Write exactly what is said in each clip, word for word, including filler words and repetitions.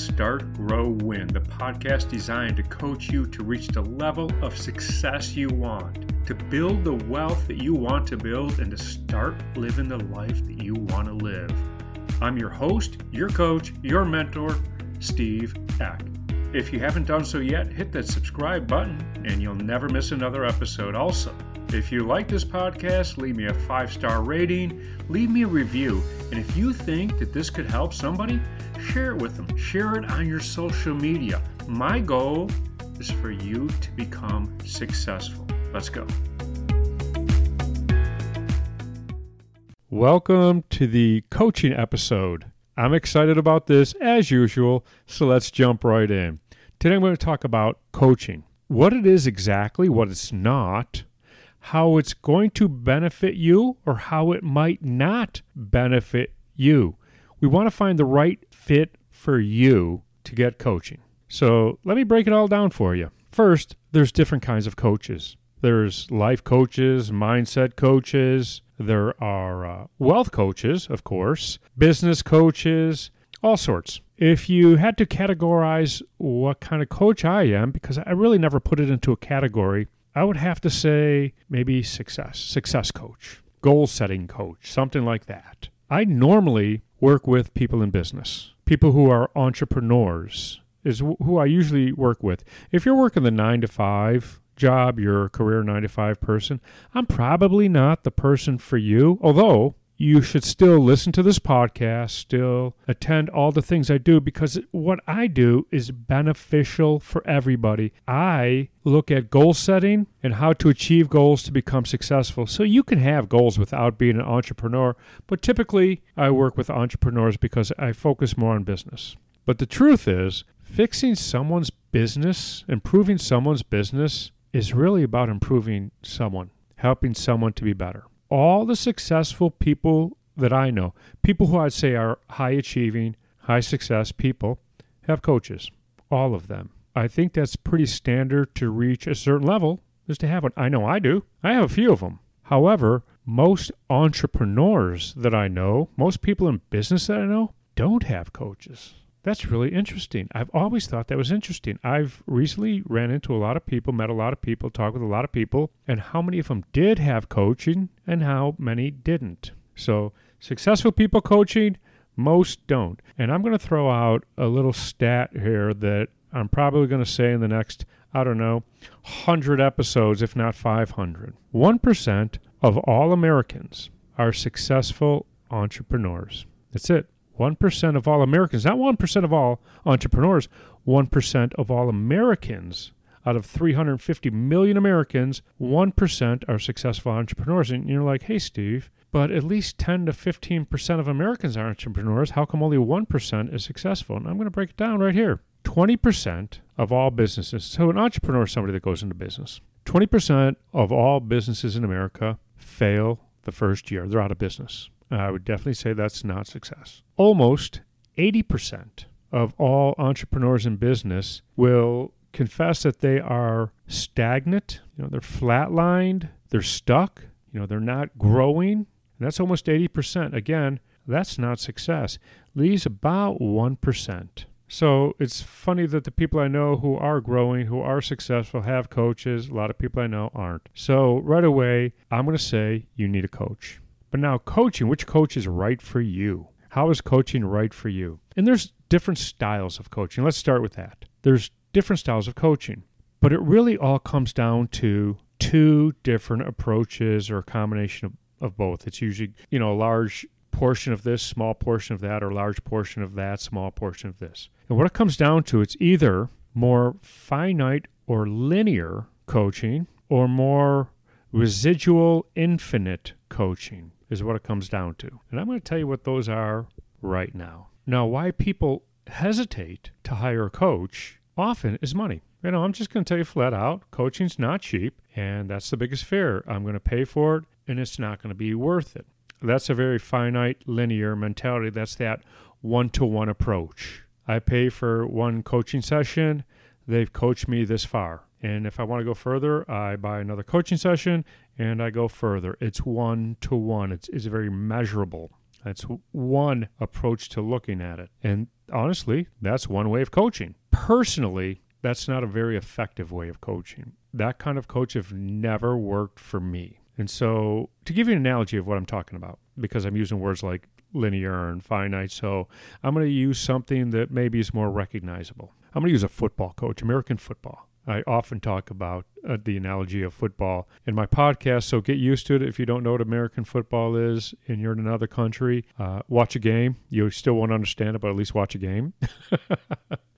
Start, Grow, Win, the podcast designed to coach you to reach the level of success you want, to build the wealth that you want to build, and to start living the life that you want to live. I'm your host, your coach, your mentor, Steve Eck. If you haven't done so yet, hit that subscribe button and you'll never miss another episode. Also, if you like this podcast, leave me a five-star rating, leave me a review, and if you think that this could help somebody, share it with them. Share it on your social media. My goal is for you to become successful. Let's go. Welcome to the coaching episode. I'm excited about this as usual, so let's jump right in. Today I'm going to talk about coaching. What it is exactly, what it's not, how it's going to benefit you or how it might not benefit you. We want to find the right fit for you to get coaching. So let me break it all down for you. First, there's different kinds of coaches. There's life coaches, mindset coaches. There are uh, wealth coaches, of course, business coaches, all sorts. If you had to categorize what kind of coach I am, because I really never put it into a category, I would have to say maybe success, success coach, goal-setting coach, something like that. I normally work with people in business, people who are entrepreneurs is who I usually work with. If you're working the nine to five job, you're a career nine to five person, I'm probably not the person for you, although you should still listen to this podcast, still attend all the things I do, because what I do is beneficial for everybody. I look at goal setting and how to achieve goals to become successful. So you can have goals without being an entrepreneur, but typically I work with entrepreneurs because I focus more on business. But the truth is, fixing someone's business, improving someone's business is really about improving someone, helping someone to be better. All the successful people that I know, people who I'd say are high-achieving, high-success people, have coaches, all of them. I think that's pretty standard to reach a certain level is to have one. I know I do. I have a few of them. However, most entrepreneurs that I know, most people in business that I know, don't have coaches. That's really interesting. I've always thought that was interesting. I've recently ran into a lot of people, met a lot of people, talked with a lot of people, and how many of them did have coaching and how many didn't. So successful people coaching, most don't. And I'm going to throw out a little stat here that I'm probably going to say in the next, I don't know, one hundred episodes, if not five hundred. one percent of all Americans are successful entrepreneurs. That's it. one percent of all Americans, not one percent of all entrepreneurs, one percent of all Americans out of three hundred fifty million Americans, one percent are successful entrepreneurs. And you're like, hey, Steve, but at least ten to fifteen percent of Americans are entrepreneurs. How come only one percent is successful? And I'm going to break it down right here. twenty percent of all businesses. So an entrepreneur is somebody that goes into business. twenty percent of all businesses in America fail the first year. They're out of business. I would definitely say that's not success. Almost eighty percent of all entrepreneurs in business will confess that they are stagnant. You know, they're flatlined, they're stuck, you know, they're not growing. And that's almost eighty percent. Again, that's not success. Leaves about one percent. So it's funny that the people I know who are growing, who are successful, have coaches. A lot of people I know aren't. So right away, I'm going to say you need a coach. But now coaching, which coach is right for you? How is coaching right for you? And there's different styles of coaching. Let's start with that. There's different styles of coaching, but it really all comes down to two different approaches or a combination of, of both. It's usually, you know, a large portion of this, small portion of that, or a large portion of that, small portion of this. And what it comes down to, it's either more finite or linear coaching or more residual infinite coaching is what it comes down to. And I'm going to tell you what those are right now. Now, why people hesitate to hire a coach often is money. You know, I'm just going to tell you flat out, coaching's not cheap, and that's the biggest fear. I'm going to pay for it, and it's not going to be worth it. That's a very finite, linear mentality. That's that one-to-one approach. I pay for one coaching session. They've coached me this far. And if I want to go further, I buy another coaching session and I go further. It's one to one. It's, it's very measurable. That's one approach to looking at it. And honestly, that's one way of coaching. Personally, that's not a very effective way of coaching. That kind of coach have never worked for me. And so to give you an analogy of what I'm talking about, because I'm using words like linear and finite, so I'm going to use something that maybe is more recognizable. I'm going to use a football coach, American football. I often talk about uh, the analogy of football in my podcast, so get used to it. If you don't know what American football is and you're in another country, uh, watch a game. You still won't understand it, but at least watch a game.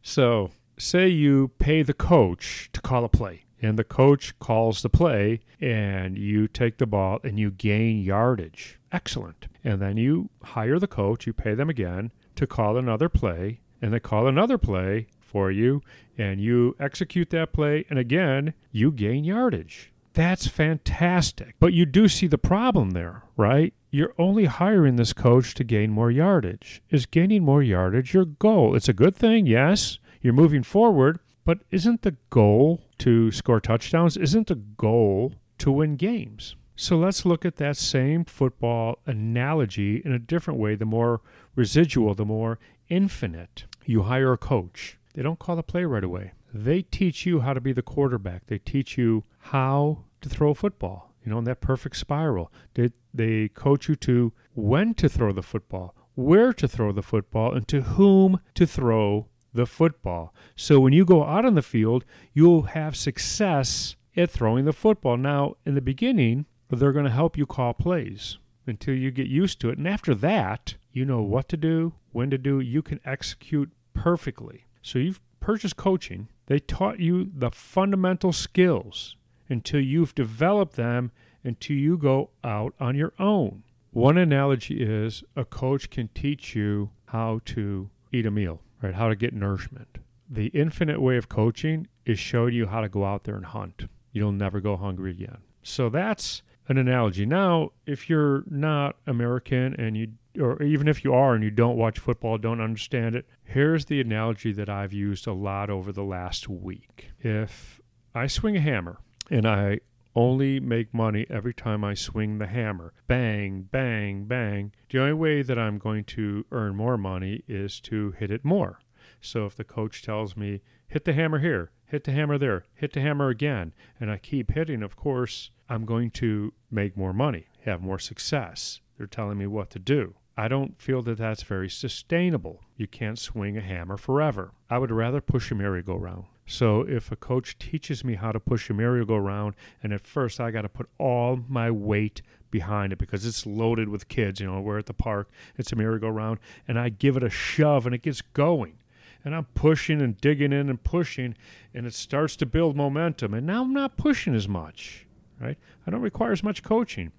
So say you pay the coach to call a play, and the coach calls the play, and you take the ball and you gain yardage. Excellent. And then you hire the coach, you pay them again to call another play, and they call another play for you, and you execute that play, and again, you gain yardage. That's fantastic. But you do see the problem there, right? You're only hiring this coach to gain more yardage. Is gaining more yardage your goal? It's a good thing, yes. You're moving forward, but isn't the goal to score touchdowns? Isn't the goal to win games? So let's look at that same football analogy in a different way, the more residual, the more infinite. You hire a coach. They don't call the play right away. They teach you how to be the quarterback. They teach you how to throw a football, you know, in that perfect spiral. They, they coach you to when to throw the football, where to throw the football, and to whom to throw the football. So when you go out on the field, you'll have success at throwing the football. Now, in the beginning, they're going to help you call plays until you get used to it. And after that, you know what to do, when to do. You can execute perfectly. So you've purchased coaching. They taught you the fundamental skills until you've developed them, until you go out on your own. One analogy is a coach can teach you how to eat a meal, right? How to get nourishment. The infinite way of coaching is showing you how to go out there and hunt. You'll never go hungry again. So that's an analogy. Now, if you're not American and you or even if you are and you don't watch football, don't understand it, here's the analogy that I've used a lot over the last week. If I swing a hammer and I only make money every time I swing the hammer, bang, bang, bang, the only way that I'm going to earn more money is to hit it more. So if the coach tells me, hit the hammer here, hit the hammer there, hit the hammer again, and I keep hitting, of course, I'm going to make more money, have more success. They're telling me what to do. I don't feel that that's very sustainable. You can't swing a hammer forever. I would rather push a merry-go-round. So if a coach teaches me how to push a merry-go-round, and at first I got to put all my weight behind it because it's loaded with kids. You know, we're at the park, it's a merry-go-round, and I give it a shove and it gets going. And I'm pushing and digging in and pushing, and it starts to build momentum. And now I'm not pushing as much, right? I don't require as much coaching.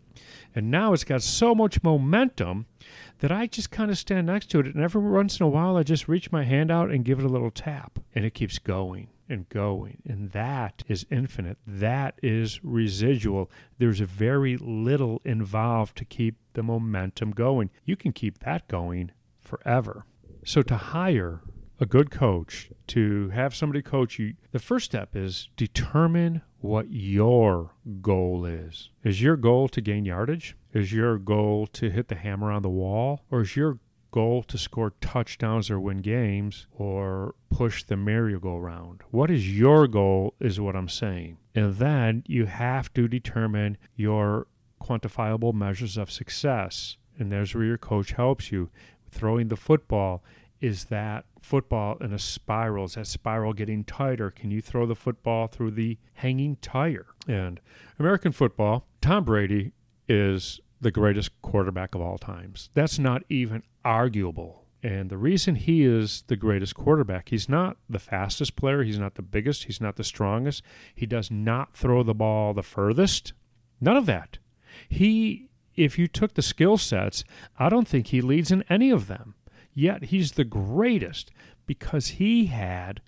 And now it's got so much momentum that I just kind of stand next to it. And every once in a while, I just reach my hand out and give it a little tap. And it keeps going and going. And that is infinite. That is residual. There's very little involved to keep the momentum going. You can keep that going forever. So to hire a good coach, to have somebody coach you, the first step is determine what your goal is. Is your goal to gain yardage? Is your goal to hit the hammer on the wall? Or is your goal to score touchdowns or win games or push the merry-go-round? What is your goal is what I'm saying. And then you have to determine your quantifiable measures of success. And there's where your coach helps you. Throwing the football, is that football in a spiral? Is that spiral getting tighter? Can you throw the football through the hanging tire? And American football, Tom Brady is the greatest quarterback of all times. That's not even arguable. And the reason he is the greatest quarterback, he's not the fastest player. He's not the biggest. He's not the strongest. He does not throw the ball the furthest. None of that. He, if you took the skill sets, I don't think he leads in any of them. Yet he's the greatest because he had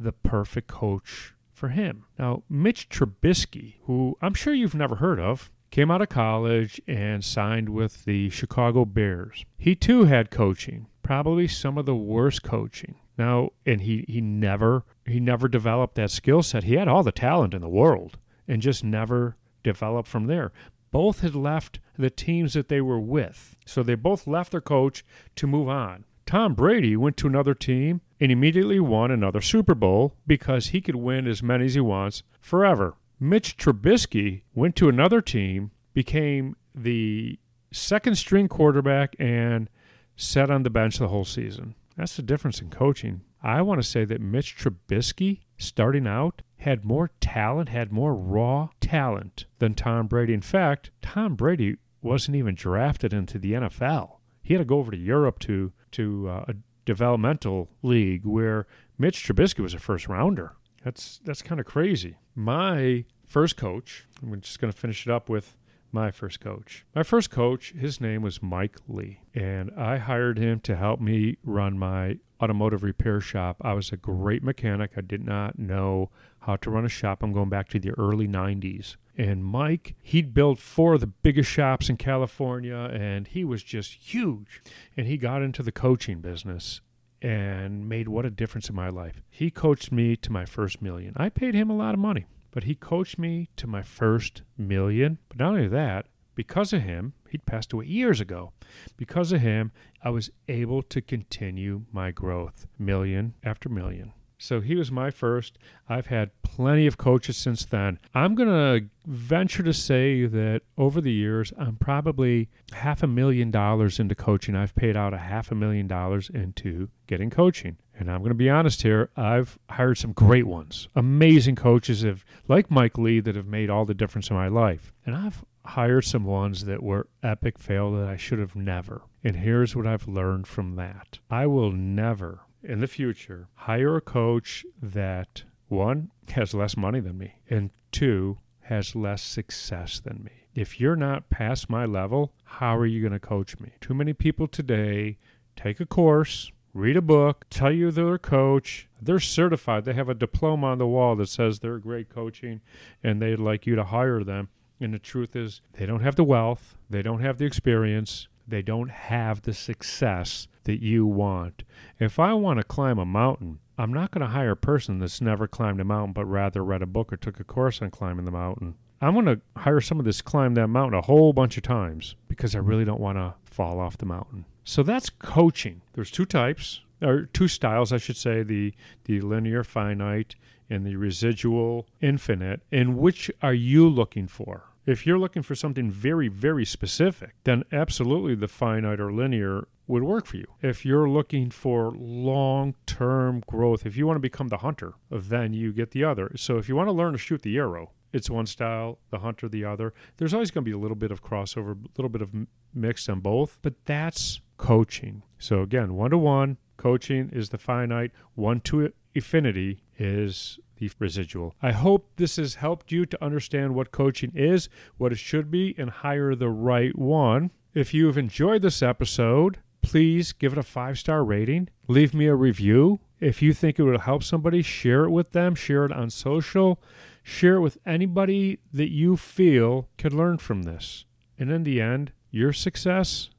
the perfect coach for him. Now, Mitch Trubisky, who I'm sure you've never heard of, came out of college and signed with the Chicago Bears. He too had coaching, probably some of the worst coaching. Now, and he, he never he never developed that skill set. He had all the talent in the world and just never developed from there. Both had left the teams that they were with. So they both left their coach to move on. Tom Brady went to another team and immediately won another Super Bowl because he could win as many as he wants forever. Mitch Trubisky went to another team, became the second string quarterback, and sat on the bench the whole season. That's the difference in coaching. I want to say that Mitch Trubisky, starting out, had more talent, had more raw talent than Tom Brady. In fact, Tom Brady wasn't even drafted into the N F L. He had to go over to Europe to to uh, a developmental league where Mitch Trubisky was a first rounder. That's that's kind of crazy. My first coach, I'm just going to finish it up with my first coach. My first coach, his name was Mike Lee, and I hired him to help me run my automotive repair shop. I was a great mechanic. I did not know how to run a shop. I'm going back to the early nineties. And Mike, he'd built four of the biggest shops in California, and he was just huge. And he got into the coaching business and made what a difference in my life. He coached me to my first million. I paid him a lot of money, but he coached me to my first million. But not only that, because of him, he'd passed away years ago. Because of him, I was able to continue my growth, million after million. So he was my first. I've had plenty of coaches since then. I'm going to venture to say that over the years, I'm probably half a million dollars into coaching. I've paid out a half a million dollars into getting coaching. And I'm going to be honest here, I've hired some great ones. Amazing coaches have, like Mike Lee, that have made all the difference in my life. And I've hired some ones that were epic fail that I should have never. And here's what I've learned from that. I will never, in the future, hire a coach that, one, has less money than me, and two, has less success than me. If you're not past my level, how are you going to coach me? Too many people today take a course, read a book, tell you they're a coach, they're certified, they have a diploma on the wall that says they're great coaching, and they'd like you to hire them. And the truth is, they don't have the wealth, they don't have the experience, they don't have the success that you want. If I want to climb a mountain, I'm not going to hire a person that's never climbed a mountain, but rather read a book or took a course on climbing the mountain. I'm going to hire someone that's climbed that mountain a whole bunch of times because I really don't want to fall off the mountain. So that's coaching. There's two types, or two styles, I should say, the, the linear finite and the residual infinite. And which are you looking for? If you're looking for something very, very specific, then absolutely the finite or linear would work for you. If you're looking for long-term growth, if you want to become the hunter, then you get the other. So if you want to learn to shoot the arrow, it's one style, the hunter the other. There's always going to be a little bit of crossover, a little bit of mix on both, but that's coaching. So again, one-to-one coaching is the finite, one-to infinity is the residual. I hope this has helped you to understand what coaching is, what it should be, and hire the right one. If you've enjoyed this episode, please give it a five-star rating. Leave me a review. If you think it would help somebody, share it with them. Share it on social. Share it with anybody that you feel could learn from this. And in the end, your success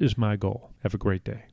is my goal. Have a great day.